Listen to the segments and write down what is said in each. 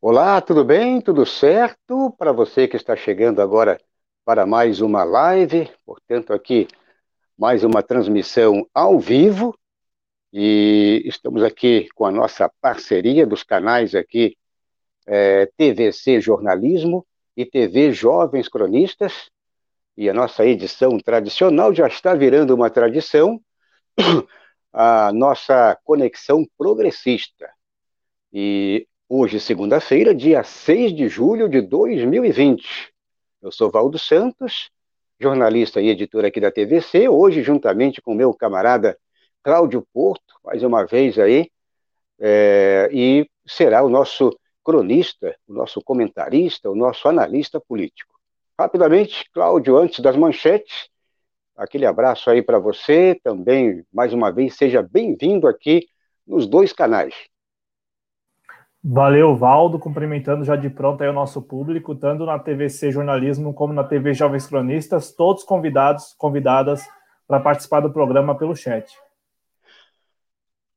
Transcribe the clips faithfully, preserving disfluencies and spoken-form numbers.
Olá, tudo bem? Tudo certo? Para você que está chegando agora para mais uma live, portanto aqui mais uma transmissão ao vivo, e estamos aqui com a nossa parceria dos canais aqui é, T V C Jornalismo e T V Jovens Cronistas, e a nossa edição tradicional já está virando uma tradição, a nossa Conexão Progressista. E hoje, segunda-feira, dia seis de julho de dois mil e vinte. Eu sou Valdo Santos, jornalista e editor aqui da T V C, hoje juntamente com meu camarada Cláudio Porto, mais uma vez aí, é, e será o nosso cronista, o nosso comentarista, o nosso analista político. Rapidamente, Cláudio, antes das manchetes, aquele abraço aí para você, também, mais uma vez, seja bem-vindo aqui nos dois canais. Valeu, Valdo, cumprimentando já de pronto aí o nosso público, tanto na T V C Jornalismo como na T V Jovens Cronistas, todos convidados, convidadas para participar do programa pelo chat.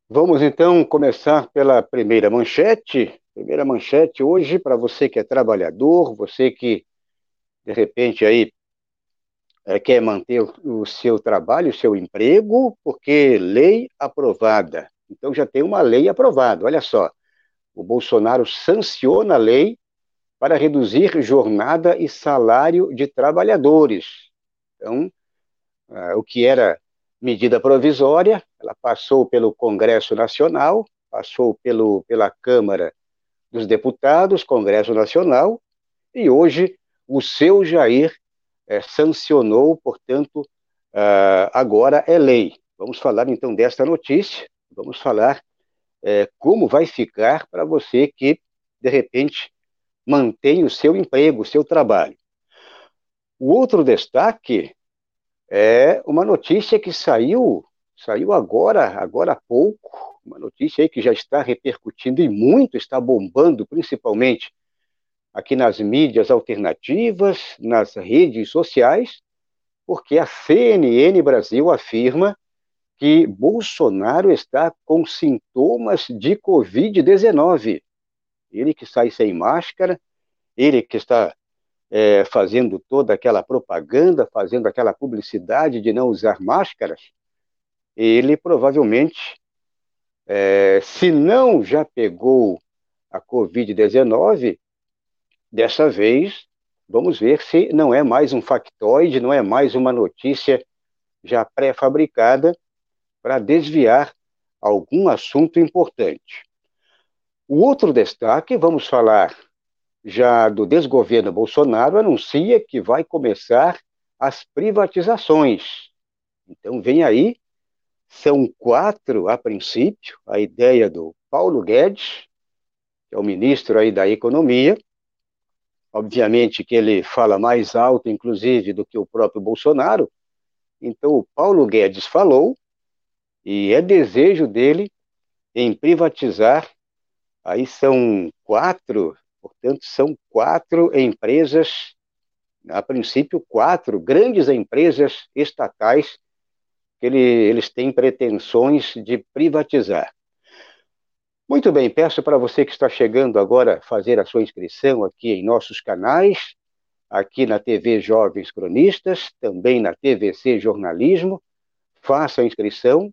Vamos então começar pela primeira manchete. Primeira manchete hoje, para você que é trabalhador, você que de repente aí é, quer manter o seu trabalho, o seu emprego, porque lei aprovada. Então já tem uma lei aprovada, olha só. O Bolsonaro sanciona a lei para reduzir jornada e salário de trabalhadores. Então, ah, o que era medida provisória, ela passou pelo Congresso Nacional, passou pelo, pela Câmara dos Deputados, Congresso Nacional, e hoje o seu Jair eh, sancionou, portanto, ah, agora é lei. Vamos falar então desta notícia, vamos falar É, como vai ficar para você que, de repente, mantém o seu emprego, o seu trabalho. O outro destaque é uma notícia que saiu, saiu agora, agora há pouco, uma notícia aí que já está repercutindo e muito, está bombando, principalmente aqui nas mídias alternativas, nas redes sociais, porque a C N N Brasil afirma que Bolsonaro está com sintomas de covid dezenove. Ele que sai sem máscara, ele que está é, fazendo toda aquela propaganda, fazendo aquela publicidade de não usar máscaras, ele provavelmente, é, se não já pegou a covid dezenove, dessa vez vamos ver se não é mais um factoide, não é mais uma notícia já pré-fabricada, para desviar algum assunto importante. O outro destaque, vamos falar já do desgoverno Bolsonaro, anuncia que vai começar as privatizações. Então vem aí, são quatro a princípio, a ideia do Paulo Guedes, que é o ministro aí da Economia, obviamente que ele fala mais alto, inclusive, do que o próprio Bolsonaro, então o Paulo Guedes falou, e é desejo dele em privatizar, aí são quatro, portanto são quatro empresas, a princípio quatro grandes empresas estatais que ele, eles têm pretensões de privatizar. Muito bem, peço para você que está chegando agora fazer a sua inscrição aqui em nossos canais, aqui na T V Jovens Cronistas, também na T V C Jornalismo, faça a inscrição,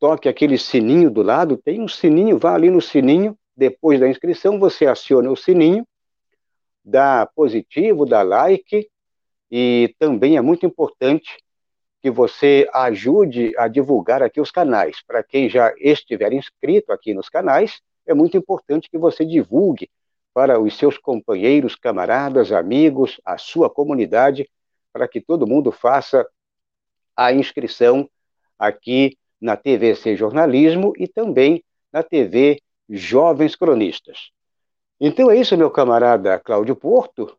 toque aquele sininho do lado, tem um sininho, vá ali no sininho, depois da inscrição você aciona o sininho, dá positivo, dá like, e também é muito importante que você ajude a divulgar aqui os canais. Para quem já estiver inscrito aqui nos canais, é muito importante que você divulgue para os seus companheiros, camaradas, amigos, a sua comunidade, para que todo mundo faça a inscrição aqui na T V C Jornalismo e também na T V Jovens Cronistas. Então é isso, meu camarada Cláudio Porto.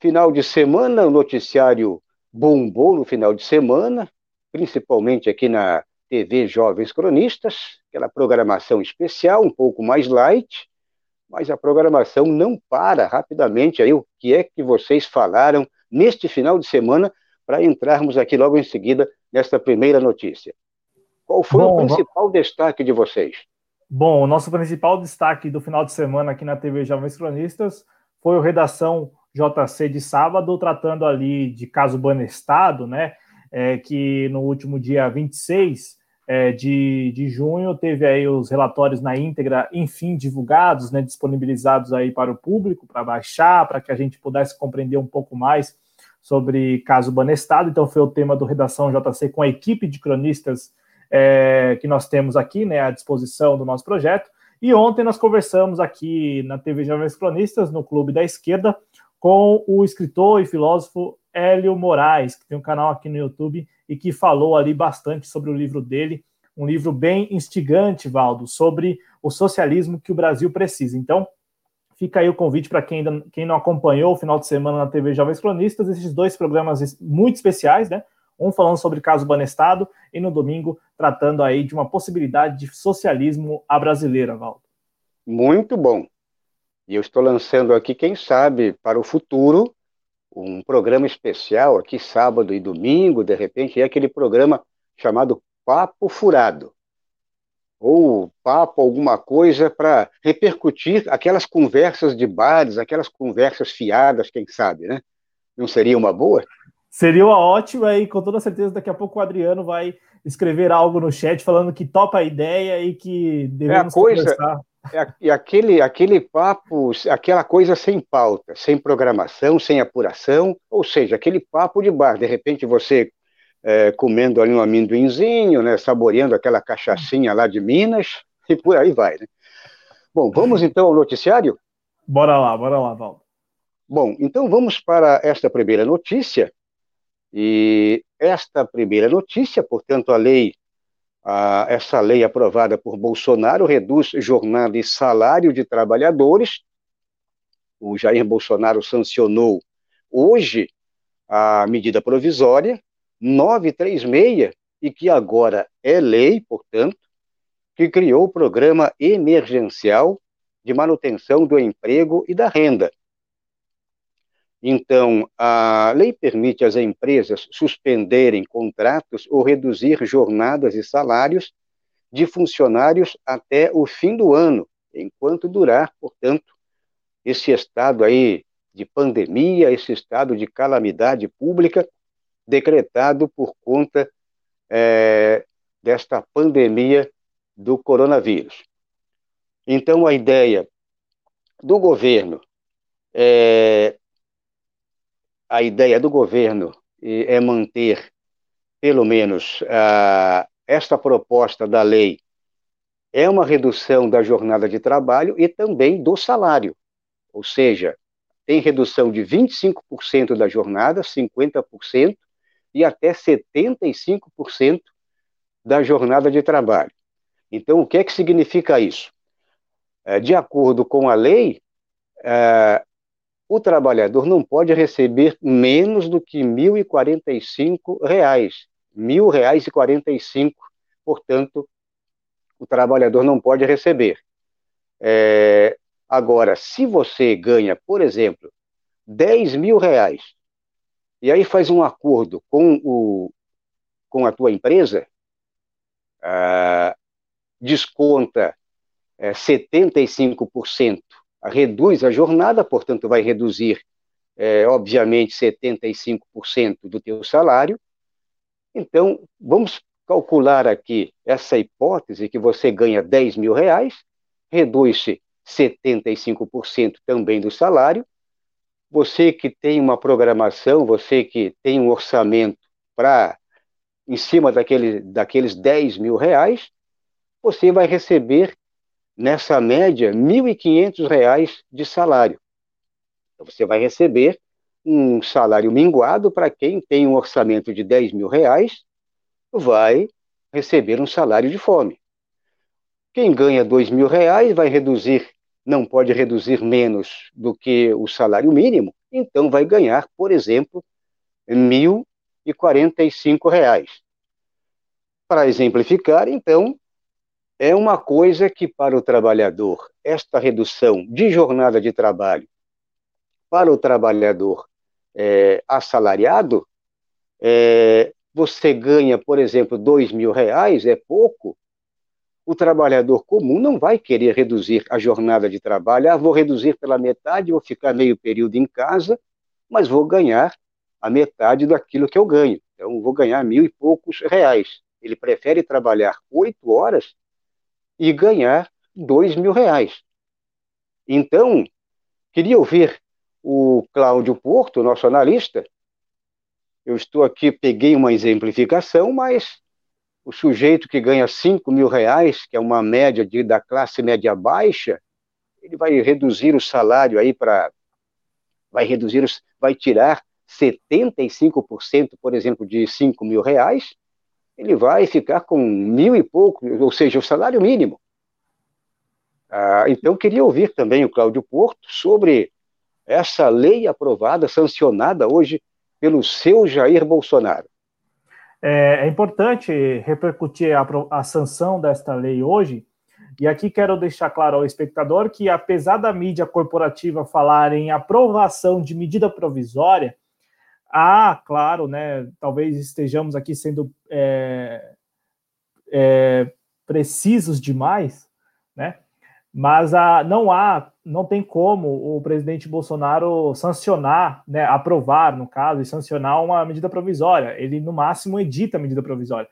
Final de semana, o noticiário bombou no final de semana, principalmente aqui na T V Jovens Cronistas, aquela programação especial, um pouco mais light, mas a programação não para. Rapidamente aí, o que é que vocês falaram neste final de semana, para entrarmos aqui logo em seguida nesta primeira notícia. Qual foi Bom, o principal va... destaque de vocês? Bom, o nosso principal destaque do final de semana aqui na T V Jovens Cronistas foi o Redação J C de sábado, tratando ali de caso Banestado, né? É, que no último dia vinte e seis é, de, de junho teve aí os relatórios na íntegra, enfim, divulgados, né? Disponibilizados aí para o público, para baixar, para que a gente pudesse compreender um pouco mais sobre caso Banestado. Então foi o tema do Redação J C com a equipe de cronistas É, que nós temos aqui, né, à disposição do nosso projeto. E ontem nós conversamos aqui na T V Jovens Cronistas, no Clube da Esquerda, com o escritor e filósofo Hélio Moraes, que tem um canal aqui no YouTube e que falou ali bastante sobre o livro dele, um livro bem instigante, Valdo, sobre o socialismo que o Brasil precisa. Então, fica aí o convite para quem, ainda, quem não acompanhou o final de semana na T V Jovens Cronistas, esses dois programas muito especiais, né? Um falando sobre caso Banestado e, no domingo, tratando aí de uma possibilidade de socialismo à brasileira, Valdo. Muito bom. E eu estou lançando aqui, quem sabe, para o futuro, um programa especial aqui, sábado e domingo, de repente, é aquele programa chamado Papo Furado. Ou papo alguma coisa para repercutir aquelas conversas de bares, aquelas conversas fiadas, quem sabe, né? Não seria uma boa? Seria uma ótima e, com toda certeza, daqui a pouco o Adriano vai escrever algo no chat falando que topa a ideia e que devemos conversar. É a coisa, é aquele, aquele papo, aquela coisa sem pauta, sem programação, sem apuração, ou seja, aquele papo de bar. De repente você é, comendo ali um amendoinzinho, né, saboreando aquela cachaçinha lá de Minas e por aí vai, né? Bom, vamos então ao noticiário? Bora lá, bora lá, Valdo. Bom, então vamos para esta primeira notícia. E esta primeira notícia, portanto, a lei, a, essa lei aprovada por Bolsonaro reduz jornada e salário de trabalhadores. O Jair Bolsonaro sancionou hoje a medida provisória nove três seis, e que agora é lei, portanto, que criou o Programa Emergencial de Manutenção do Emprego e da Renda. Então, a lei permite às empresas suspenderem contratos ou reduzir jornadas e salários de funcionários até o fim do ano, enquanto durar, portanto, esse estado aí de pandemia, esse estado de calamidade pública decretado por conta é, desta pandemia do coronavírus. Então, a ideia do governo é... A ideia do governo é manter, pelo menos, a, esta proposta da lei é uma redução da jornada de trabalho e também do salário. Ou seja, tem redução de vinte e cinco por cento da jornada, cinquenta por cento e até setenta e cinco por cento da jornada de trabalho. Então, o que é que significa isso? De acordo com a lei, a, o trabalhador não pode receber menos do que mil e quarenta e cinco reais, mil reais e quarenta e cinco, portanto, o trabalhador não pode receber. É, agora, se você ganha, por exemplo, dez mil reais, e aí faz um acordo com, o, com a tua empresa, ah, desconta é, setenta e cinco por cento, reduz a jornada, portanto vai reduzir, é, obviamente, setenta e cinco por cento do teu salário. Então, vamos calcular aqui essa hipótese que você ganha dez mil reais, reduz-se setenta e cinco por cento também do salário. Você que tem uma programação, você que tem um orçamento para em cima daquele, daqueles dez mil reais, você vai receber nessa média, mil e quinhentos reais de salário. Então, você vai receber um salário minguado. Para quem tem um orçamento de dez mil reais, vai receber um salário de fome. Quem ganha dois mil reais vai reduzir, não pode reduzir menos do que o salário mínimo, então vai ganhar, por exemplo, mil e quarenta e cinco reais. Para exemplificar, então, é uma coisa que, para o trabalhador, esta redução de jornada de trabalho, para o trabalhador é, assalariado, é, você ganha, por exemplo, dois mil reais, é pouco, o trabalhador comum não vai querer reduzir a jornada de trabalho. Ah, vou reduzir pela metade, vou ficar meio período em casa, mas vou ganhar a metade daquilo que eu ganho. Então, vou ganhar mil e poucos reais. Ele prefere trabalhar oito horas e ganhar dois mil reais. Então, queria ouvir o Cláudio Porto, nosso analista. Eu estou aqui, peguei uma exemplificação, mas o sujeito que ganha cinco mil reais, que é uma média de, da classe média baixa, ele vai reduzir o salário aí para... Vai reduzir, os, vai tirar setenta e cinco por cento, por exemplo, de cinco mil reais, ele vai ficar com mil e pouco, ou seja, o salário mínimo. Ah, então, queria ouvir também o Cláudio Porto sobre essa lei aprovada, sancionada hoje pelo seu Jair Bolsonaro. É importante repercutir a, a sanção desta lei hoje, e aqui quero deixar claro ao espectador que, apesar da mídia corporativa falar em aprovação de medida provisória, há, claro, né, talvez estejamos aqui sendo é, é, precisos demais, né, mas a, não há, não tem como o presidente Bolsonaro sancionar, né, aprovar, no caso, e sancionar uma medida provisória. Ele, no máximo, edita a medida provisória.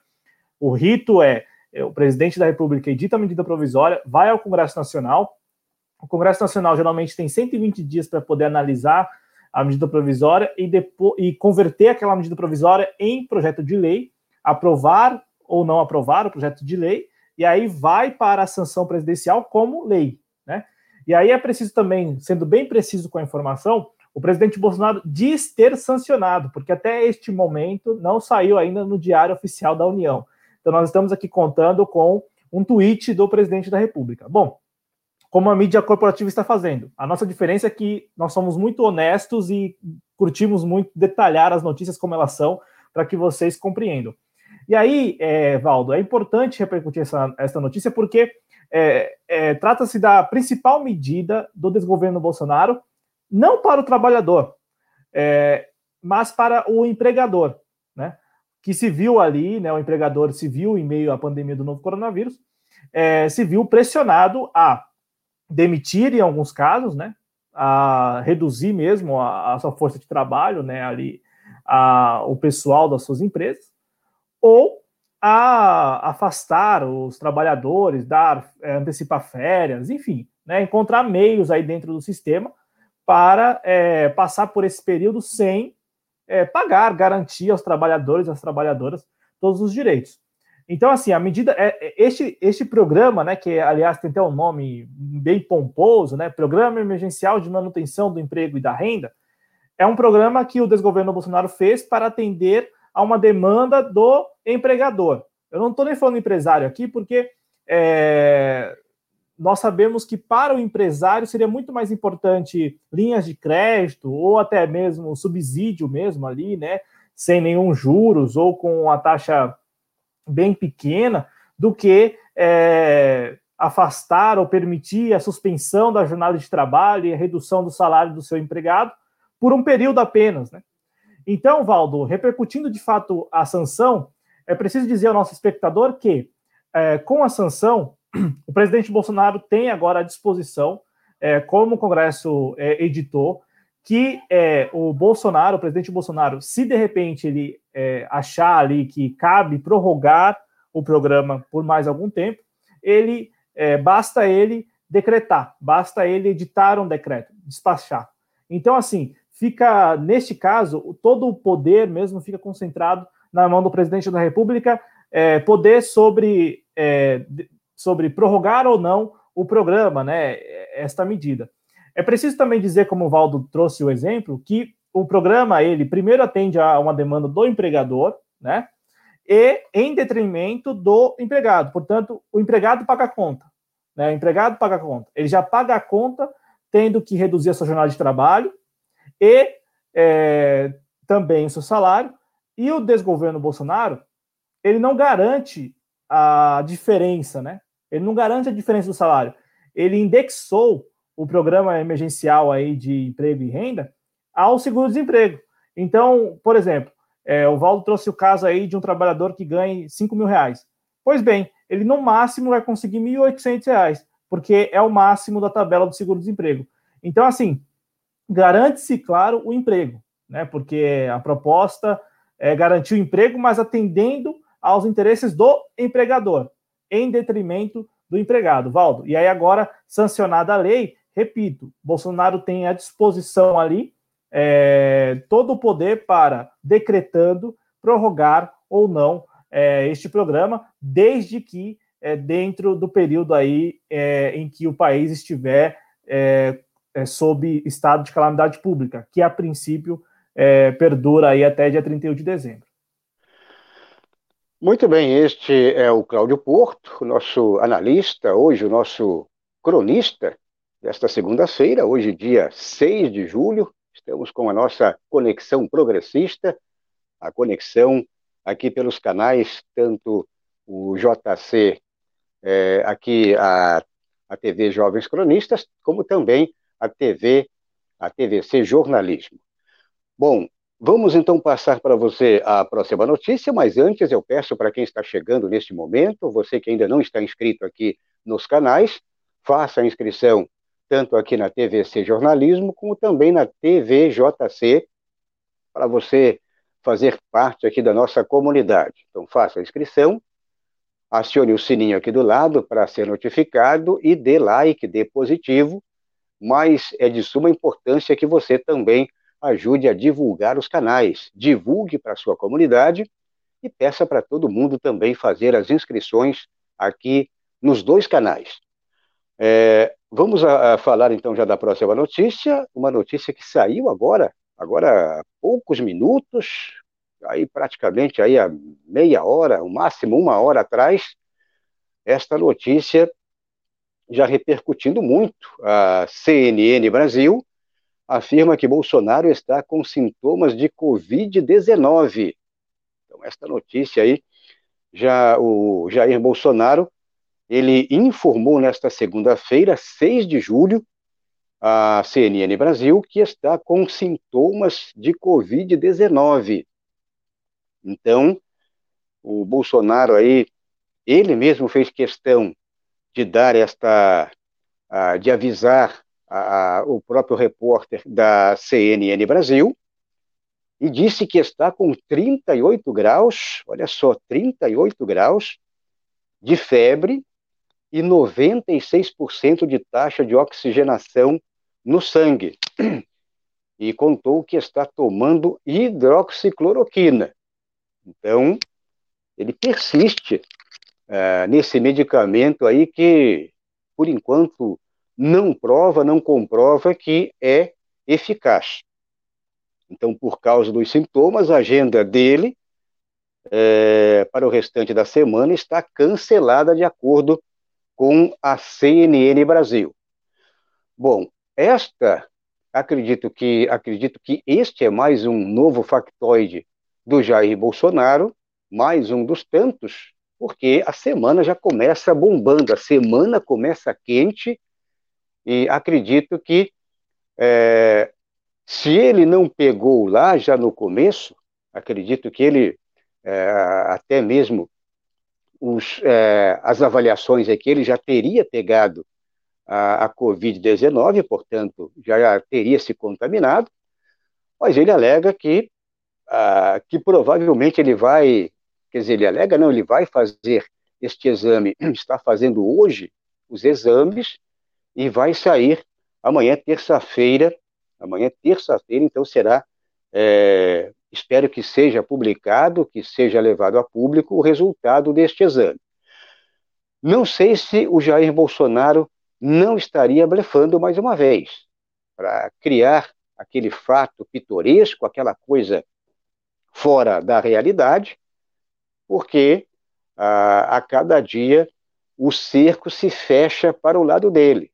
O rito é, o presidente da República edita a medida provisória, vai ao Congresso Nacional, o Congresso Nacional geralmente tem cento e vinte dias para poder analisar a medida provisória e, depois, e converter aquela medida provisória em projeto de lei, aprovar ou não aprovar o projeto de lei, e aí vai para a sanção presidencial como lei, né? E aí é preciso também, sendo bem preciso com a informação, o presidente Bolsonaro diz ter sancionado, porque até este momento não saiu ainda no Diário Oficial da União. Então nós estamos aqui contando com um tweet do presidente da República. Bom, como a mídia corporativa está fazendo. A nossa diferença é que nós somos muito honestos e curtimos muito detalhar as notícias como elas são, para que vocês compreendam. E aí, é, Valdo, é importante repercutir essa, essa notícia, porque É, é, trata-se da principal medida do desgoverno Bolsonaro, não para o trabalhador, é, mas para o empregador, né? Que se viu ali, né, o empregador se viu, em meio à pandemia do novo coronavírus, é, se viu pressionado a demitir, em alguns casos, né, a reduzir mesmo a, a sua força de trabalho, né, ali, a, o pessoal das suas empresas, ou a afastar os trabalhadores, dar, antecipar férias, enfim, né, encontrar meios aí dentro do sistema para é, passar por esse período sem é, pagar, garantir aos trabalhadores, às trabalhadoras, todos os direitos. Então, assim, a medida, é, este, este programa, né, que aliás tem até um nome bem pomposo, né, Programa Emergencial de Manutenção do Emprego e da Renda, é um programa que o desgoverno Bolsonaro fez para atender a uma demanda do empregador. Eu não estou nem falando empresário aqui, porque é, nós sabemos que para o empresário seria muito mais importante linhas de crédito ou até mesmo subsídio mesmo ali, né, sem nenhum juros ou com uma taxa bem pequena, do que é, afastar ou permitir a suspensão da jornada de trabalho e a redução do salário do seu empregado por um período apenas, né? Então, Valdo, repercutindo de fato a sanção, é preciso dizer ao nosso espectador que, é, com a sanção, o presidente Bolsonaro tem agora à disposição, é, como o Congresso é, editou, que é, o Bolsonaro, o presidente Bolsonaro, se de repente ele é, achar ali que cabe prorrogar o programa por mais algum tempo, ele, é, basta ele decretar, basta ele editar um decreto, despachar. Então, assim, fica, neste caso, todo o poder mesmo fica concentrado na mão do presidente da República, é, poder sobre, é, sobre prorrogar ou não o programa, né, esta medida. É preciso também dizer, como o Valdo trouxe o exemplo, que o programa, ele primeiro atende a uma demanda do empregador, né, e em detrimento do empregado. Portanto, o empregado paga a conta, né, o empregado paga a conta. Ele já paga a conta tendo que reduzir a sua jornada de trabalho, e é, também o seu salário, e o desgoverno Bolsonaro, ele não garante a diferença, né? Ele não garante a diferença do salário. Ele indexou o programa emergencial aí de emprego e renda ao seguro-desemprego. Então, por exemplo, é, o Valdo trouxe o caso aí de um trabalhador que ganha cinco mil reais. Pois bem, ele no máximo vai conseguir mil e oitocentos reais, porque é o máximo da tabela do seguro-desemprego. Então, assim, garante-se, claro, o emprego, né? Porque a proposta é garantir o emprego, mas atendendo aos interesses do empregador, em detrimento do empregado, Valdo. E aí agora, sancionada a lei, repito, Bolsonaro tem à disposição ali é, todo o poder para, decretando, prorrogar ou não é, este programa, desde que é, dentro do período aí é, em que o país estiver é, é, sob estado de calamidade pública, que a princípio é, perdura aí até dia trinta e um de dezembro. Muito bem, este é o Cláudio Porto, nosso analista, hoje o nosso cronista desta segunda-feira, hoje dia seis de julho, estamos com a nossa Conexão Progressista, a conexão aqui pelos canais, tanto o J C, é, aqui a, a T V Jovens Cronistas, como também a T V, a T V C Jornalismo. Bom, vamos então passar para você a próxima notícia, mas antes eu peço para quem está chegando neste momento, você que ainda não está inscrito aqui nos canais, faça a inscrição tanto aqui na T V C Jornalismo, como também na T V J C, para você fazer parte aqui da nossa comunidade. Então faça a inscrição, acione o sininho aqui do lado para ser notificado e dê like, dê positivo, mas é de suma importância que você também ajude a divulgar os canais, divulgue para a sua comunidade e peça para todo mundo também fazer as inscrições aqui nos dois canais. É, vamos a, a falar então já da próxima notícia, uma notícia que saiu agora, agora há poucos minutos, aí praticamente aí há meia hora, o máximo uma hora atrás, esta notícia já repercutindo muito, a C N N Brasil afirma que Bolsonaro está com sintomas de covid dezenove. Então, esta notícia aí, já o Jair Bolsonaro, ele informou nesta segunda-feira, seis de julho, a C N N Brasil, que está com sintomas de covid dezenove. Então, o Bolsonaro aí, ele mesmo fez questão de dar esta, de avisar A, o próprio repórter da C N N Brasil, e disse que está com trinta e oito graus, olha só, trinta e oito graus de febre e noventa e seis por cento de taxa de oxigenação no sangue. E contou que está tomando hidroxicloroquina. Então, ele persiste uh, nesse medicamento aí que, por enquanto, não prova, não comprova que é eficaz. Então, por causa dos sintomas, a agenda dele é, para o restante da semana está cancelada de acordo com a C N N Brasil. Bom, esta, acredito que, acredito que este é mais um novo factoide do Jair Bolsonaro, mais um dos tantos, porque a semana já começa bombando, a semana começa quente. E acredito que é, se ele não pegou lá já no começo, acredito que ele, é, até mesmo os, é, as avaliações é que ele já teria pegado a, a covid dezenove, portanto, já, já teria se contaminado, mas ele alega que, a, que provavelmente ele vai, quer dizer, ele alega, não, ele vai fazer este exame, está fazendo hoje os exames, e vai sair amanhã, terça-feira, amanhã, terça-feira, então será, é, espero que seja publicado, que seja levado a público o resultado deste exame. Não sei se o Jair Bolsonaro não estaria blefando mais uma vez, para criar aquele fato pitoresco, aquela coisa fora da realidade, porque a, a cada dia o cerco se fecha para o lado dele.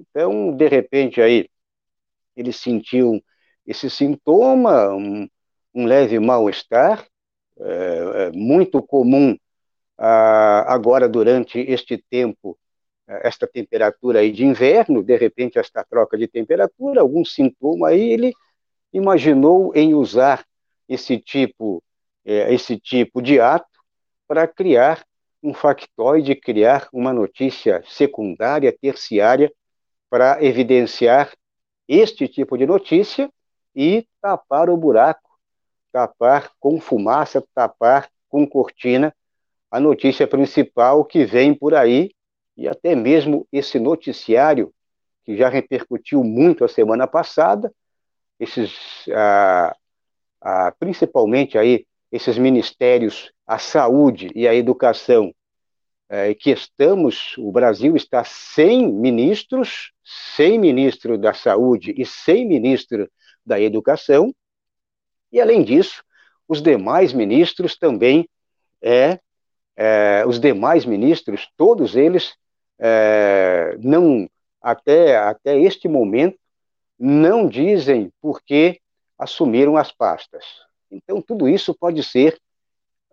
Então, de repente, aí, ele sentiu esse sintoma, um, um leve mal-estar, é, é muito comum a, agora durante este tempo, esta temperatura aí de inverno, de repente, esta troca de temperatura, algum sintoma aí, ele imaginou em usar esse tipo, é, esse tipo de ato para criar um factoide criar uma notícia secundária, terciária, para evidenciar este tipo de notícia e tapar o buraco, tapar com fumaça, tapar com cortina a notícia principal que vem por aí, e até mesmo esse noticiário que já repercutiu muito a semana passada, esses, ah, ah, principalmente aí, esses ministérios, a saúde e a educação, eh, que estamos, o Brasil está sem ministros, sem ministro da saúde e sem ministro da educação, e além disso, os demais ministros também, é, é os demais ministros, todos eles, é, não, até, até este momento, não dizem por que assumiram as pastas. Então, tudo isso pode ser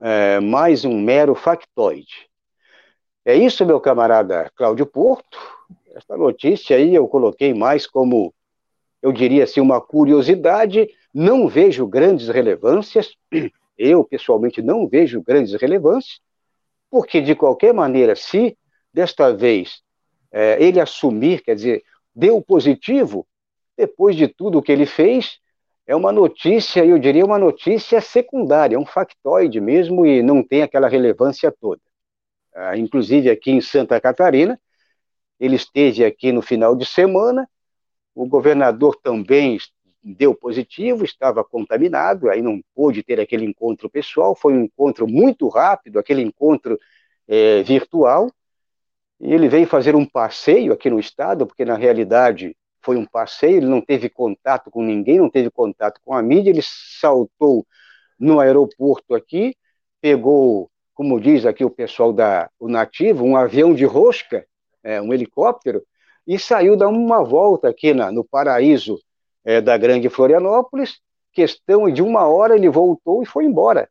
é, mais um mero factoide. É isso, meu camarada Cláudio Porto. Esta notícia aí eu coloquei mais como, eu diria assim, uma curiosidade. Não vejo grandes relevâncias. Eu, pessoalmente, não vejo grandes relevâncias, porque, de qualquer maneira, se, desta vez, é, ele assumir, quer dizer, deu positivo, depois de tudo o que ele fez, é uma notícia, eu diria, uma notícia secundária, um factoide mesmo, e não tem aquela relevância toda. Ah, inclusive, aqui em Santa Catarina, ele esteve aqui no final de semana, o governador também deu positivo, estava contaminado, aí não pôde ter aquele encontro pessoal, foi um encontro muito rápido, aquele encontro é, virtual, e ele veio fazer um passeio aqui no estado, porque, na realidade, foi um passeio, ele não teve contato com ninguém, não teve contato com a mídia, ele saltou no aeroporto aqui, pegou, como diz aqui o pessoal da o nativo, um avião de rosca, é, um helicóptero, e saiu dar uma volta aqui na, no paraíso é, da Grande Florianópolis, questão de uma hora ele voltou e foi embora.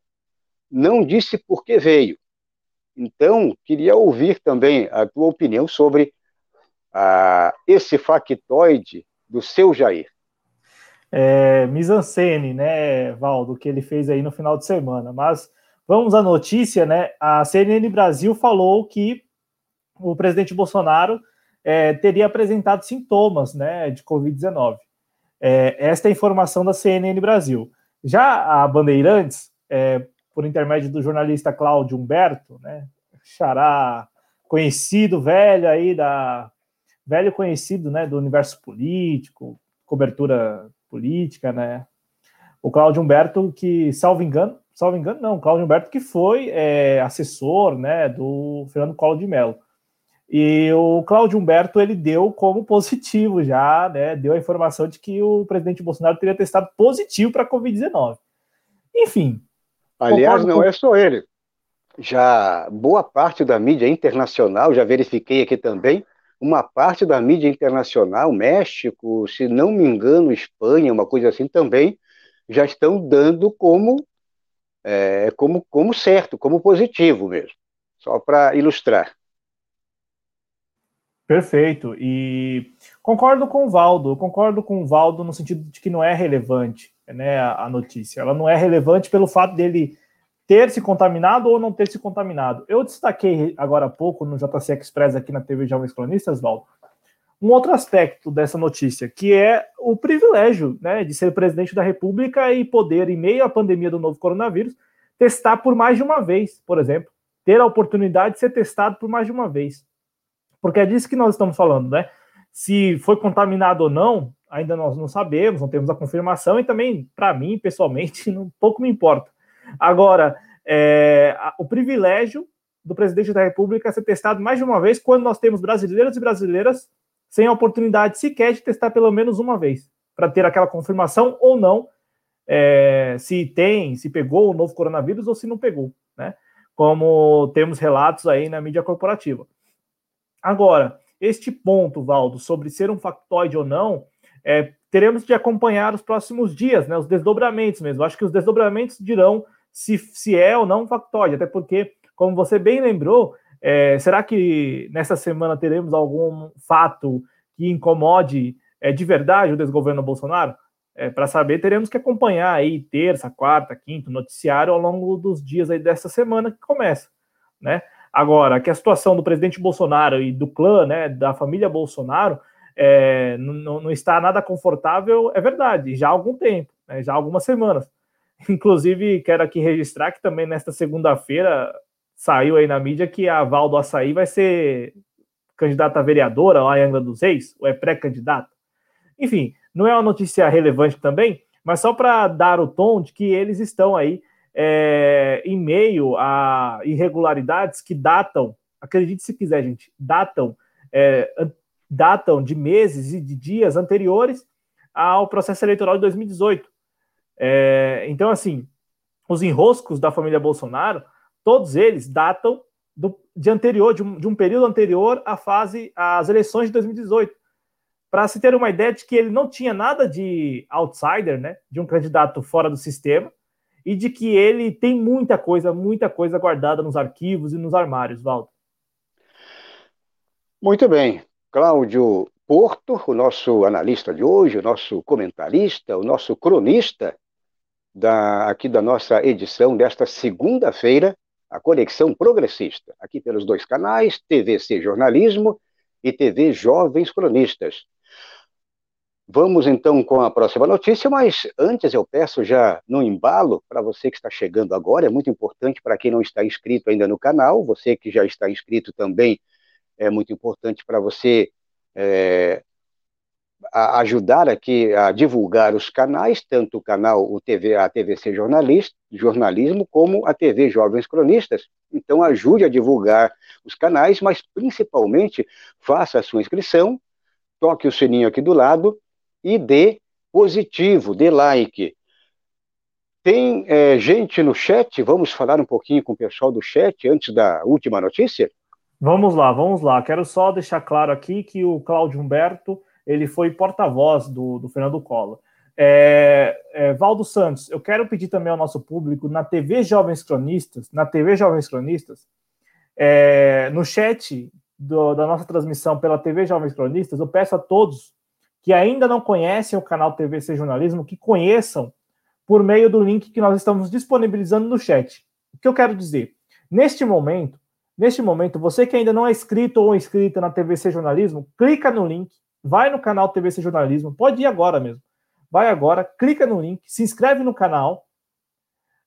Não disse por que veio. Então, queria ouvir também a tua opinião sobre Ah, esse factoide do seu Jair. É, mise-en-scène, né, Valdo, que ele fez aí no final de semana. Mas vamos à notícia, né? A C N N Brasil falou que o presidente Bolsonaro é, teria apresentado sintomas, né, de covid dezenove. É, esta é a informação da C N N Brasil. Já a Bandeirantes, é, por intermédio do jornalista Cláudio Humberto, né, xará conhecido, velho aí da... velho conhecido, né, do universo político, cobertura política, né, o Cláudio Humberto, que, salvo engano, salvo engano não, o Cláudio Humberto que foi é, assessor, né, do Fernando Collor de Mello, e o Cláudio Humberto, ele deu como positivo já, né, deu a informação de que o presidente Bolsonaro teria testado positivo para a covid dezenove. Enfim. Aliás, não com... é só ele, já boa parte da mídia internacional, já verifiquei aqui também, uma parte da mídia internacional, México, se não me engano, Espanha, uma coisa assim também, já estão dando como, é, como, como certo, como positivo mesmo, só para ilustrar. Perfeito, e concordo com o Valdo, concordo com o Valdo no sentido de que não é relevante, né, a, a notícia, ela não é relevante pelo fato dele ter se contaminado ou não ter se contaminado. Eu destaquei agora há pouco no J C Express aqui na T V Jovens Cronistas, Valdo, um outro aspecto dessa notícia, que é o privilégio, né, de ser presidente da República e poder, em meio à pandemia do novo coronavírus, testar por mais de uma vez, por exemplo, ter a oportunidade de ser testado por mais de uma vez. Porque é disso que nós estamos falando, né? Se foi contaminado ou não, ainda nós não sabemos, não temos a confirmação e também, para mim, pessoalmente, não, pouco me importa. Agora, é, o privilégio do presidente da República ser testado mais de uma vez, quando nós temos brasileiros e brasileiras sem a oportunidade sequer de testar pelo menos uma vez, para ter aquela confirmação ou não, é, se tem, se pegou o novo coronavírus ou se não pegou, né? Como temos relatos aí na mídia corporativa. Agora, este ponto, Valdo, sobre ser um factoide ou não, é, teremos de acompanhar os próximos dias, né, os desdobramentos mesmo. Acho que os desdobramentos dirão se, se é ou não um factoide, até porque, como você bem lembrou, é, será que nessa semana teremos algum fato que incomode é, de verdade o desgoverno Bolsonaro? É, para saber, teremos que acompanhar aí terça, quarta, quinta, noticiário ao longo dos dias aí dessa semana que começa, né? Agora, que a situação do presidente Bolsonaro e do clã, né, da família Bolsonaro, é, não, não está nada confortável, é verdade, já há algum tempo, né, já há algumas semanas. Inclusive, quero aqui registrar que também nesta segunda-feira saiu aí na mídia que a Valdo Açaí vai ser candidata a vereadora lá em Angra dos Reis, ou é pré-candidata. Enfim, não é uma notícia relevante também, mas só para dar o tom de que eles estão aí é, em meio a irregularidades que datam, acredite se quiser, gente, datam, é, datam de meses e de dias anteriores ao processo eleitoral de dois mil e dezoito. É, então, assim, os enroscos da família Bolsonaro, todos eles datam do, de, anterior, de, um, de um período anterior à fase, às eleições de dois mil e dezoito. Para se ter uma ideia de que ele não tinha nada de outsider, né, de um candidato fora do sistema, e de que ele tem muita coisa, muita coisa guardada nos arquivos e nos armários, Valdo. Muito bem. Cláudio Porto, o nosso analista de hoje, o nosso comentarista, o nosso cronista da, aqui da nossa edição desta segunda-feira, a Conexão Progressista, aqui pelos dois canais, T V C Jornalismo e T V Jovens Cronistas. Vamos então com a próxima notícia, mas antes eu peço já no embalo, para você que está chegando agora, é muito importante para quem não está inscrito ainda no canal, você que já está inscrito também, é muito importante para você é, a ajudar aqui a divulgar os canais, tanto o canal, o T V, a T V C Jornalista, Jornalismo, como a T V Jovens Cronistas. Então ajude a divulgar os canais, mas principalmente faça a sua inscrição, toque o sininho aqui do lado e dê positivo, dê like. Tem é, gente no chat, vamos falar um pouquinho com o pessoal do chat antes da última notícia? Vamos lá, vamos lá. Quero só deixar claro aqui que o Cláudio Humberto, ele foi porta-voz do, do Fernando Collor. É, é, Valdo Santos, eu quero pedir também ao nosso público, na T V Jovens Cronistas, na T V Jovens Cronistas, é, no chat do, da nossa transmissão pela T V Jovens Cronistas, eu peço a todos que ainda não conhecem o canal T V C Jornalismo, que conheçam por meio do link que nós estamos disponibilizando no chat. O que eu quero dizer? Neste momento, neste momento, você que ainda não é inscrito ou inscrita na T V C Jornalismo, clica no link, vai no canal T V C Jornalismo, pode ir agora mesmo. Vai agora, clica no link, se inscreve no canal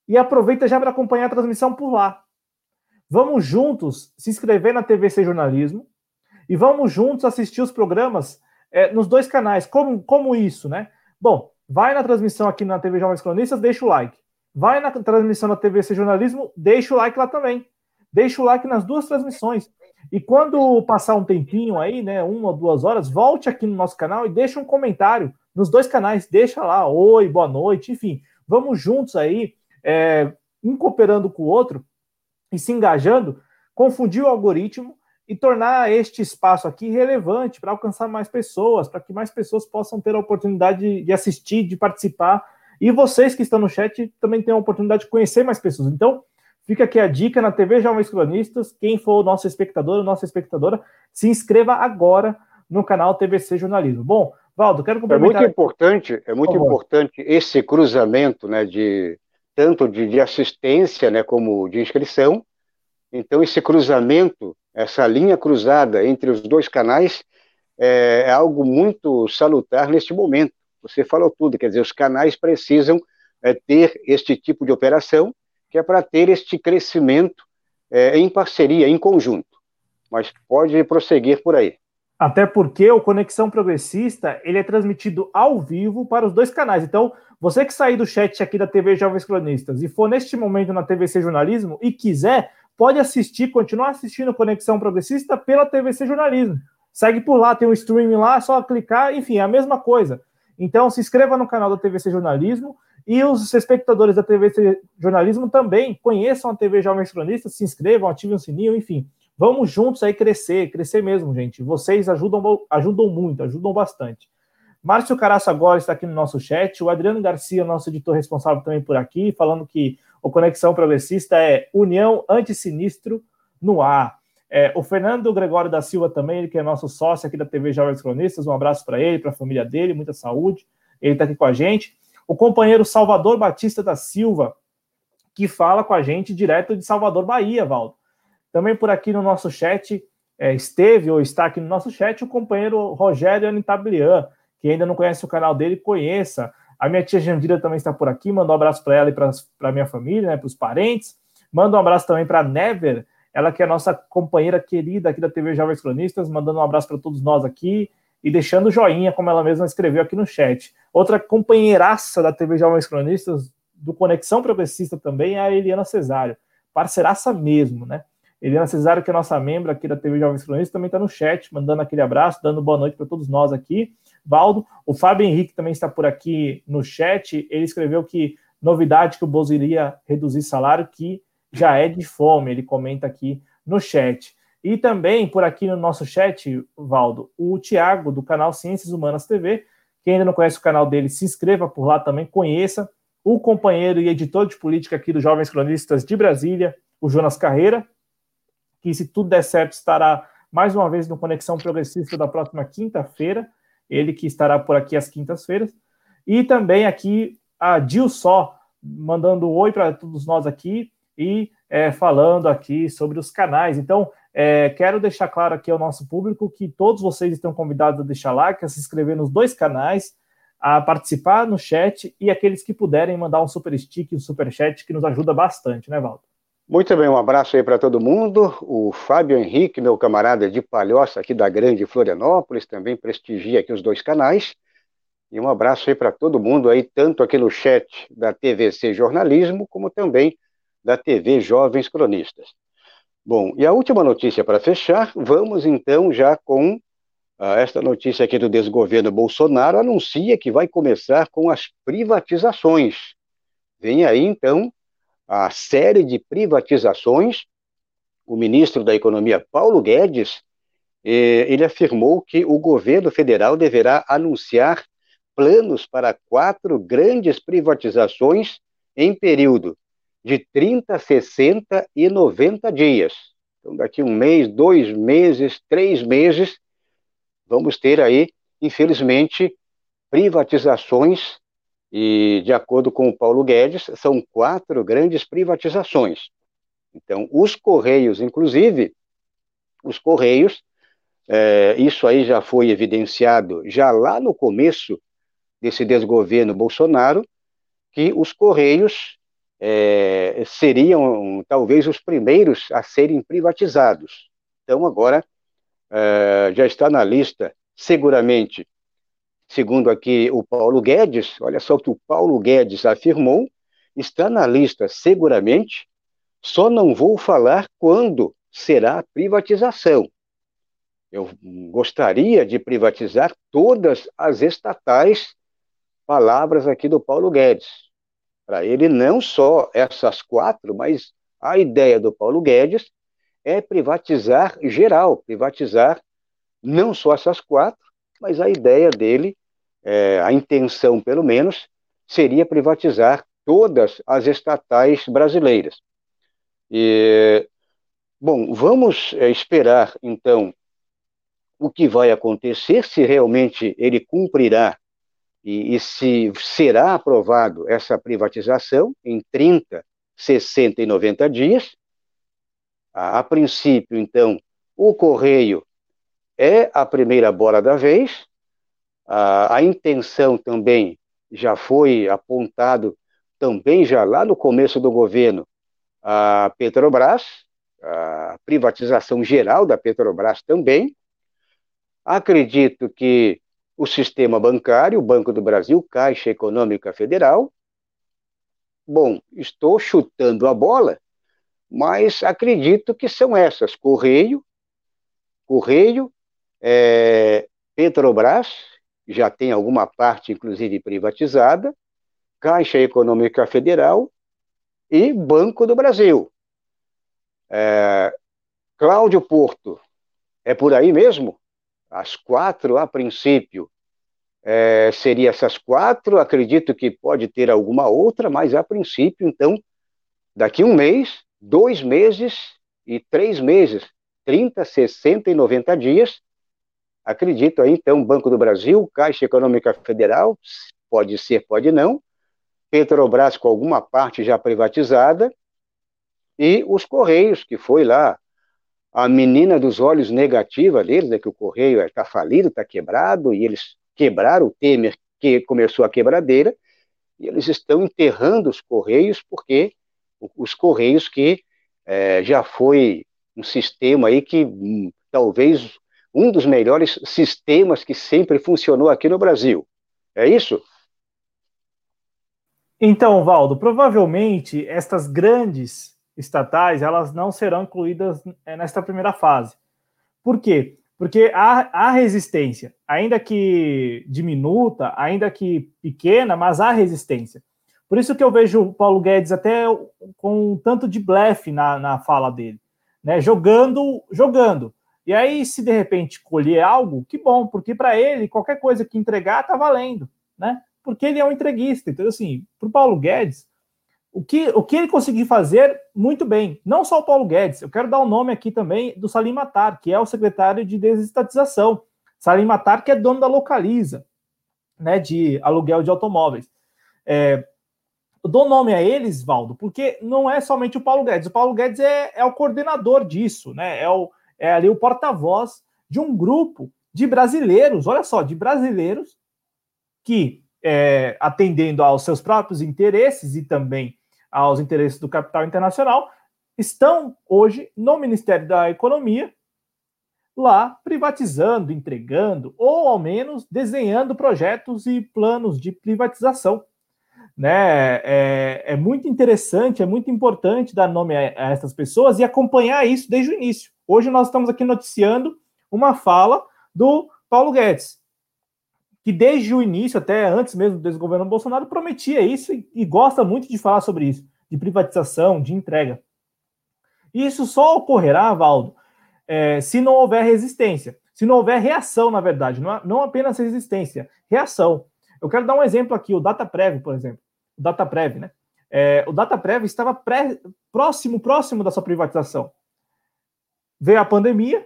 e aproveita já para acompanhar a transmissão por lá. Vamos juntos se inscrever na T V C Jornalismo e vamos juntos assistir os programas é, nos dois canais. Como, como isso, né? Bom, vai na transmissão aqui na T V Jovens Cronistas, deixa o like. Vai na transmissão da T V C Jornalismo, deixa o like lá também. Deixa o like nas duas transmissões. E quando passar um tempinho aí, né, uma ou duas horas, volte aqui no nosso canal e deixa um comentário nos dois canais. Deixa lá, oi, boa noite, enfim. Vamos juntos aí, é, um cooperando com o outro e se engajando, confundir o algoritmo e tornar este espaço aqui relevante para alcançar mais pessoas, para que mais pessoas possam ter a oportunidade de, de assistir, de participar. E vocês que estão no chat também têm a oportunidade de conhecer mais pessoas. Então, fica aqui a dica na T V Jovens Cronistas. Quem for o nosso espectador, nossa espectadora, se inscreva agora no canal T V C Jornalismo. Bom, Valdo, quero complementar. É muito importante, é muito importante esse cruzamento, né, de, tanto de, de assistência, né, como de inscrição. Então, esse cruzamento, essa linha cruzada entre os dois canais é, é algo muito salutar neste momento. Você falou tudo, quer dizer, os canais precisam é, ter este tipo de operação, que é para ter este crescimento é, em parceria, em conjunto. Mas pode prosseguir por aí. Até porque o Conexão Progressista, ele é transmitido ao vivo para os dois canais. Então, você que sair do chat aqui da T V Jovens Cronistas e for neste momento na T V C Jornalismo e quiser, pode assistir, continuar assistindo Conexão Progressista pela T V C Jornalismo. Segue por lá, tem um streaming lá, é só clicar, enfim, é a mesma coisa. Então, se inscreva no canal da T V C Jornalismo e os espectadores da T V C Jornalismo também conheçam a T V Jovens Cronistas, se inscrevam, ativem o sininho, enfim. Vamos juntos aí crescer, crescer mesmo, gente. Vocês ajudam, ajudam muito, ajudam bastante. Márcio Caraço agora está aqui no nosso chat, o Adriano Garcia, nosso editor responsável também por aqui, falando que o Conexão Progressista é União Antissinistro no ar. É, o Fernando Gregório da Silva também, ele que é nosso sócio aqui da T V Jovens Cronistas, um abraço para ele, para a família dele, muita saúde, ele está aqui com a gente. O companheiro Salvador Batista da Silva, que fala com a gente direto de Salvador, Bahia, Valdo. Também por aqui no nosso chat, é, esteve ou está aqui no nosso chat, o companheiro Rogério Anitablian, que ainda não conhece o canal dele, conheça. A minha tia Jandira também está por aqui, manda um abraço para ela e para a minha família, né, para os parentes. Manda um abraço também para a Never, ela que é a nossa companheira querida aqui da T V Jovens Cronistas, mandando um abraço para todos nós aqui e deixando joinha, como ela mesma escreveu aqui no chat. Outra companheiraça da T V Jovens Cronistas, do Conexão Progressista também, é a Eliana Cesário, parceiraça mesmo, né? Eliana Cesário, que é nossa membra aqui da T V Jovens Cronistas, também está no chat, mandando aquele abraço, dando boa noite para todos nós aqui. Valdo, o Fábio Henrique também está por aqui no chat, ele escreveu que novidade que o Bozo iria reduzir salário, que já é de fome, ele comenta aqui no chat. E também, por aqui no nosso chat, Valdo, o Thiago, do canal Ciências Humanas T V, quem ainda não conhece o canal dele, se inscreva por lá também, conheça o companheiro e editor de política aqui dos Jovens Cronistas de Brasília, o Jonas Carreira, que, se tudo der certo, estará mais uma vez no Conexão Progressista da próxima quinta-feira, ele que estará por aqui às quintas-feiras. E também aqui a Dil Só, mandando um oi para todos nós aqui, e é, falando aqui sobre os canais. Então, é, quero deixar claro aqui ao nosso público que todos vocês estão convidados a deixar like, a se inscrever nos dois canais, a participar no chat, e aqueles que puderem mandar um super stick, um super chat, que nos ajuda bastante, né, Valdo? Muito bem, um abraço aí para todo mundo. O Fábio Henrique, meu camarada de Palhoça, aqui da Grande Florianópolis, também prestigia aqui os dois canais. E um abraço aí para todo mundo aí, tanto aqui no chat da T V C Jornalismo, como também da T V Jovens Cronistas. Bom, e a última notícia para fechar, vamos então já com uh, esta notícia aqui do desgoverno Bolsonaro, anuncia que vai começar com as privatizações. Vem aí então a série de privatizações. O ministro da Economia, Paulo Guedes, eh, ele afirmou que o governo federal deverá anunciar planos para quatro grandes privatizações em período de trinta, sessenta e noventa dias. Então, daqui um mês, dois meses, três meses, vamos ter aí, infelizmente, privatizações, e, de acordo com o Paulo Guedes, são quatro grandes privatizações. Então, os Correios, inclusive, os Correios, é, isso aí já foi evidenciado já lá no começo desse desgoverno Bolsonaro, que os Correios É, seriam talvez os primeiros a serem privatizados. Então agora é, já está na lista, seguramente, segundo aqui o Paulo Guedes, olha só o que o Paulo Guedes afirmou, está na lista seguramente, só não vou falar quando será a privatização. Eu gostaria de privatizar todas as estatais, palavras aqui do Paulo Guedes. Para ele, não só essas quatro, mas a ideia do Paulo Guedes é privatizar geral, privatizar não só essas quatro, mas a ideia dele, é, a intenção pelo menos, seria privatizar todas as estatais brasileiras. E, bom, vamos esperar então o que vai acontecer, se realmente ele cumprirá E, e se será aprovado essa privatização em trinta, sessenta e noventa dias. A, a princípio, então, o Correio é a primeira bola da vez, a, a intenção também já foi apontado, também já lá no começo do governo, a Petrobras, a privatização geral da Petrobras também. Acredito que o sistema bancário, o Banco do Brasil, Caixa Econômica Federal. Bom, estou chutando a bola, mas acredito que são essas: Correio, Correio, é, Petrobras, já tem alguma parte, inclusive, privatizada, Caixa Econômica Federal e Banco do Brasil. É, Cláudio Porto, é por aí mesmo? As quatro, a princípio, é, seria essas quatro, acredito que pode ter alguma outra, mas a princípio, então, daqui um mês, dois meses e três meses, trinta, sessenta e noventa dias, acredito aí, então, Banco do Brasil, Caixa Econômica Federal, pode ser, pode não, Petrobras com alguma parte já privatizada, e os Correios, que foi lá a menina dos olhos negativa deles, né, que o Correio está falido, está quebrado, e eles quebraram o Temer, que começou a quebradeira, e eles estão enterrando os Correios, porque os Correios que é, já foi um sistema aí que hum, talvez um dos melhores sistemas que sempre funcionou aqui no Brasil. É isso? Então, Valdo, provavelmente estas grandes estatais, elas não serão incluídas nesta primeira fase. Por quê? Porque há, há resistência, ainda que diminuta, ainda que pequena, mas há resistência. Por isso que eu vejo o Paulo Guedes até com um tanto de blefe na, na fala dele, né? Jogando, jogando. E aí, se de repente colher algo, que bom, porque para ele, qualquer coisa que entregar está valendo, né? Porque ele é um entreguista. Então, assim, para o Paulo Guedes, o que, o que ele conseguir fazer, muito bem. Não só o Paulo Guedes, eu quero dar o um nome aqui também do Salim Matar, que é o secretário de desestatização. Salim Matar, que é dono da Localiza, né, de aluguel de automóveis. É, eu dou nome a eles, Valdo, porque não é somente o Paulo Guedes. O Paulo Guedes é, é o coordenador disso, né? É, o, é ali o porta-voz de um grupo de brasileiros, olha só, de brasileiros que, é, atendendo aos seus próprios interesses e também aos interesses do capital internacional, estão hoje no Ministério da Economia, lá privatizando, entregando, ou ao menos desenhando projetos e planos de privatização, né? É, é muito interessante, é muito importante dar nome a, a essas pessoas e acompanhar isso desde o início. Hoje nós estamos aqui noticiando uma fala do Paulo Guedes, que desde o início, até antes mesmo do governo Bolsonaro, prometia isso e, e gosta muito de falar sobre isso, de privatização, de entrega. E isso só ocorrerá, Valdo, é, se não houver resistência, se não houver reação, na verdade, não, não apenas resistência, reação. Eu quero dar um exemplo aqui, o Dataprev, por exemplo. O Dataprev, né? É, o Dataprev estava pré, próximo, próximo da sua privatização. Veio a pandemia,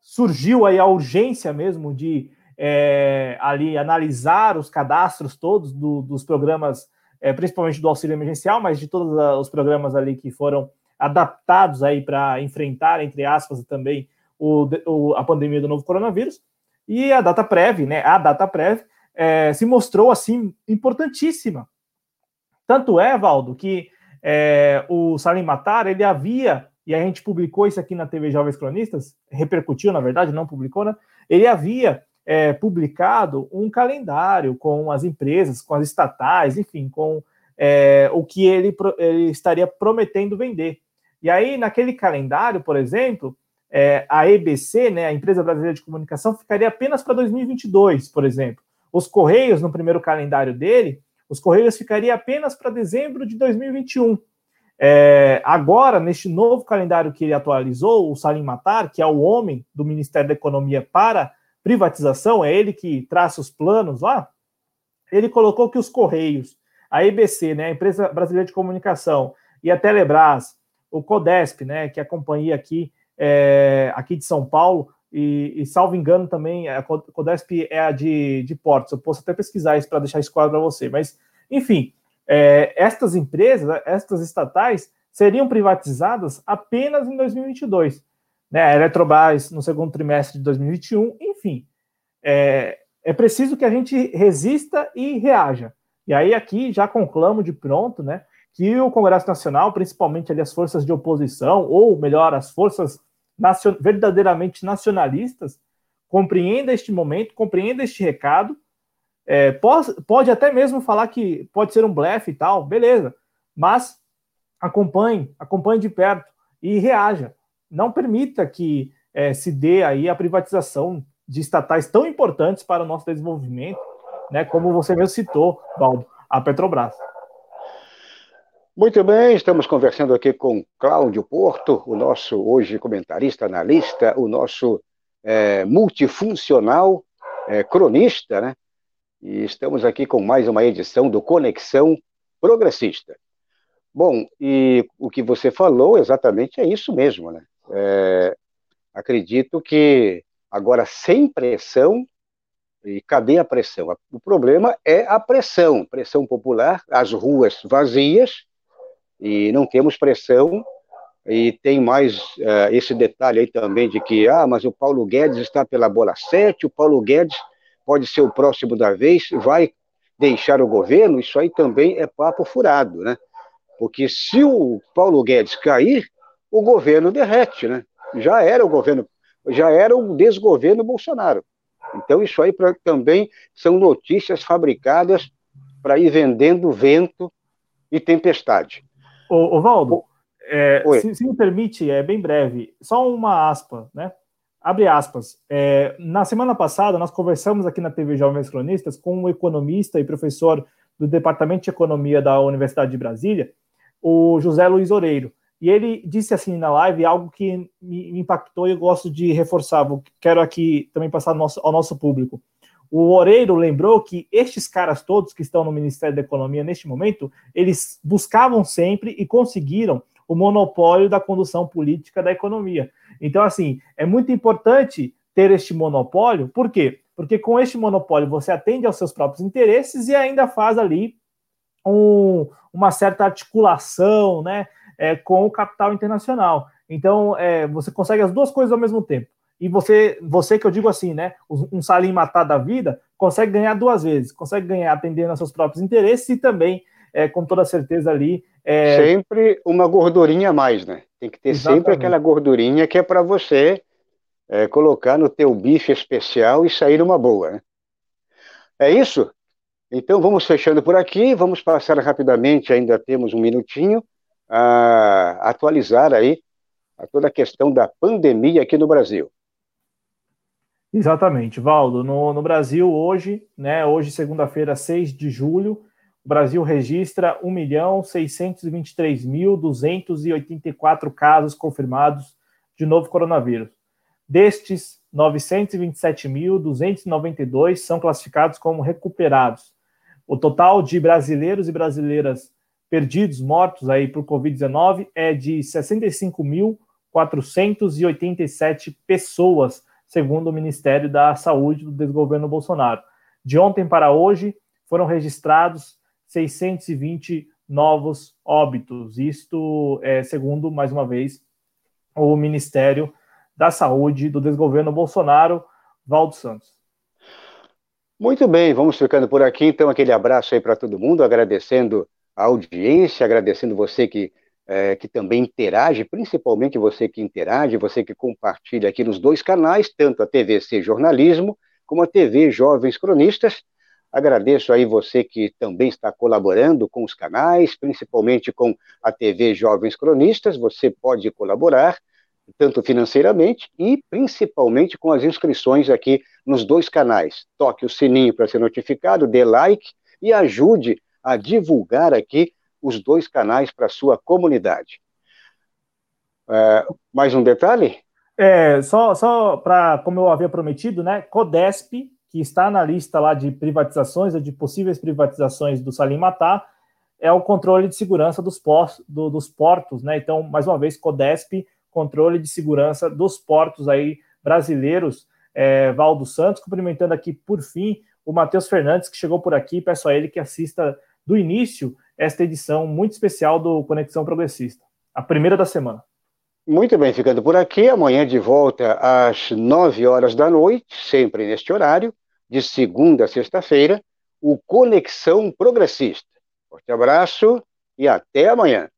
surgiu aí a urgência mesmo de É, ali analisar os cadastros todos do, dos programas, é, principalmente do auxílio emergencial, mas de todos os programas ali que foram adaptados aí para enfrentar, entre aspas, também o, o, a pandemia do novo coronavírus, e a Dataprev, né, a Dataprev é, se mostrou, assim, importantíssima. Tanto é, Valdo, que é, o Salim Matar, ele havia, e a gente publicou isso aqui na T V Jovens Cronistas, repercutiu, na verdade, não publicou, né, ele havia É, publicado um calendário com as empresas, com as estatais, enfim, com é, o que ele, ele estaria prometendo vender. E aí, naquele calendário, por exemplo, é, a E B C, né, a Empresa Brasileira de Comunicação, ficaria apenas para dois mil e vinte e dois, por exemplo. Os Correios, no primeiro calendário dele, os Correios ficaria apenas para dezembro de dois mil e vinte e um. É, agora, neste novo calendário que ele atualizou, o Salim Matar, que é o homem do Ministério da Economia para privatização, é ele que traça os planos lá, ele colocou que os Correios, a E B C, né, a Empresa Brasileira de Comunicação, e a Telebrás, o Codesp, né, que é a companhia aqui, é, aqui de São Paulo, e, e salvo engano também, a Codesp é a de, de Portos, eu posso até pesquisar isso para deixar isso claro para você, mas, enfim, é, estas empresas, estas estatais, seriam privatizadas apenas em dois mil e vinte e dois, né, a Eletrobras no segundo trimestre de dois mil e vinte e um, enfim, é, é preciso que a gente resista e reaja. E aí aqui já conclamo de pronto, né, que o Congresso Nacional, principalmente ali as forças de oposição, ou melhor, as forças nacion- verdadeiramente nacionalistas, compreenda este momento, compreenda este recado, é, pode, pode até mesmo falar que pode ser um blefe e tal, beleza, mas acompanhe, acompanhe de perto e reaja. Não permita que é, se dê aí a privatização de estatais tão importantes para o nosso desenvolvimento, né, como você mesmo citou, Valdo, a Petrobras. Muito bem, estamos conversando aqui com Cláudio Porto, o nosso hoje comentarista, analista, o nosso é, multifuncional é, cronista, né? E estamos aqui com mais uma edição do Conexão Progressista. Bom, e o que você falou exatamente é isso mesmo, né? É, acredito que agora sem pressão, e cadê a pressão? O problema é a pressão, pressão popular, as ruas vazias, e não temos pressão E tem mais uh, esse detalhe aí também de que, ah, mas o Paulo Guedes está pela bola sete, o Paulo Guedes pode ser o próximo da vez, vai deixar o governo, isso aí também é papo furado, né? Porque se o Paulo Guedes cair, o governo derrete, né? Já era o governo, já era o desgoverno Bolsonaro. Então isso aí pra, também são notícias fabricadas para ir vendendo vento e tempestade. Ô, ô Valdo... O... É, se, se me permite, é bem breve, só uma aspa, né? Abre aspas. É, na semana passada, nós conversamos aqui na T V Jovens Cronistas com um economista e professor do Departamento de Economia da Universidade de Brasília, o José Luiz Oreiro. E ele disse assim na live algo que me impactou e eu gosto de reforçar, quero aqui também passar ao nosso, ao nosso público. O Oreiro lembrou que estes caras todos que estão no Ministério da Economia neste momento, eles buscavam sempre e conseguiram o monopólio da condução política da economia. Então, assim, é muito importante ter este monopólio, por quê? Porque com este monopólio você atende aos seus próprios interesses e ainda faz ali um, uma certa articulação, né, é, com o capital internacional. Então, é, você consegue as duas coisas ao mesmo tempo. E você, você que eu digo assim, né, um Salim Matar da vida, consegue ganhar duas vezes, consegue ganhar atendendo aos seus próprios interesses e também, é, com toda certeza ali... É... Sempre uma gordurinha a mais, né? Tem que ter Exatamente. Sempre aquela gordurinha que é para você é, colocar no teu bife especial e sair uma boa, né? É isso? Então vamos fechando por aqui, vamos passar rapidamente, ainda temos um minutinho, a atualizar aí a toda a questão da pandemia aqui no Brasil. Exatamente, Valdo. No, no Brasil hoje, né? Hoje, segunda-feira, seis de julho, o Brasil registra um milhão seiscentos e vinte e três mil duzentos e oitenta e quatro casos confirmados de novo coronavírus. Destes, novecentos e vinte e sete mil duzentos e noventa e dois são classificados como recuperados. O total de brasileiros e brasileiras perdidos, mortos aí por covid dezenove, é de sessenta e cinco mil quatrocentos e oitenta e sete pessoas, segundo o Ministério da Saúde do desgoverno Bolsonaro. De ontem para hoje, foram registrados seiscentos e vinte novos óbitos, isto é, segundo, mais uma vez, o Ministério da Saúde do desgoverno Bolsonaro, Valdo Santos. Muito bem, vamos ficando por aqui, então, aquele abraço aí para todo mundo, agradecendo a audiência, agradecendo você que, é, que também interage, principalmente você que interage, você que compartilha aqui nos dois canais, tanto a T V C Jornalismo como a T V Jovens Cronistas. Agradeço aí você que também está colaborando com os canais, principalmente com a T V Jovens Cronistas. Você pode colaborar, tanto financeiramente e principalmente com as inscrições aqui nos dois canais. Toque o sininho para ser notificado, dê like e ajude a divulgar aqui os dois canais para a sua comunidade. É, mais um detalhe? É, só só para, como eu havia prometido, né, Codesp, que está na lista lá de privatizações, de possíveis privatizações do Salim Matar, é o controle de segurança dos portos, do, dos portos, né? Então, mais uma vez, Codesp, controle de segurança dos portos aí brasileiros, é, Valdo Santos, cumprimentando aqui, por fim, o Matheus Fernandes, que chegou por aqui, peço a ele que assista do início esta edição muito especial do Conexão Progressista, a primeira da semana. Muito bem, ficando por aqui, amanhã de volta às nove horas da noite, sempre neste horário, de segunda a sexta-feira, o Conexão Progressista. Forte abraço e até amanhã.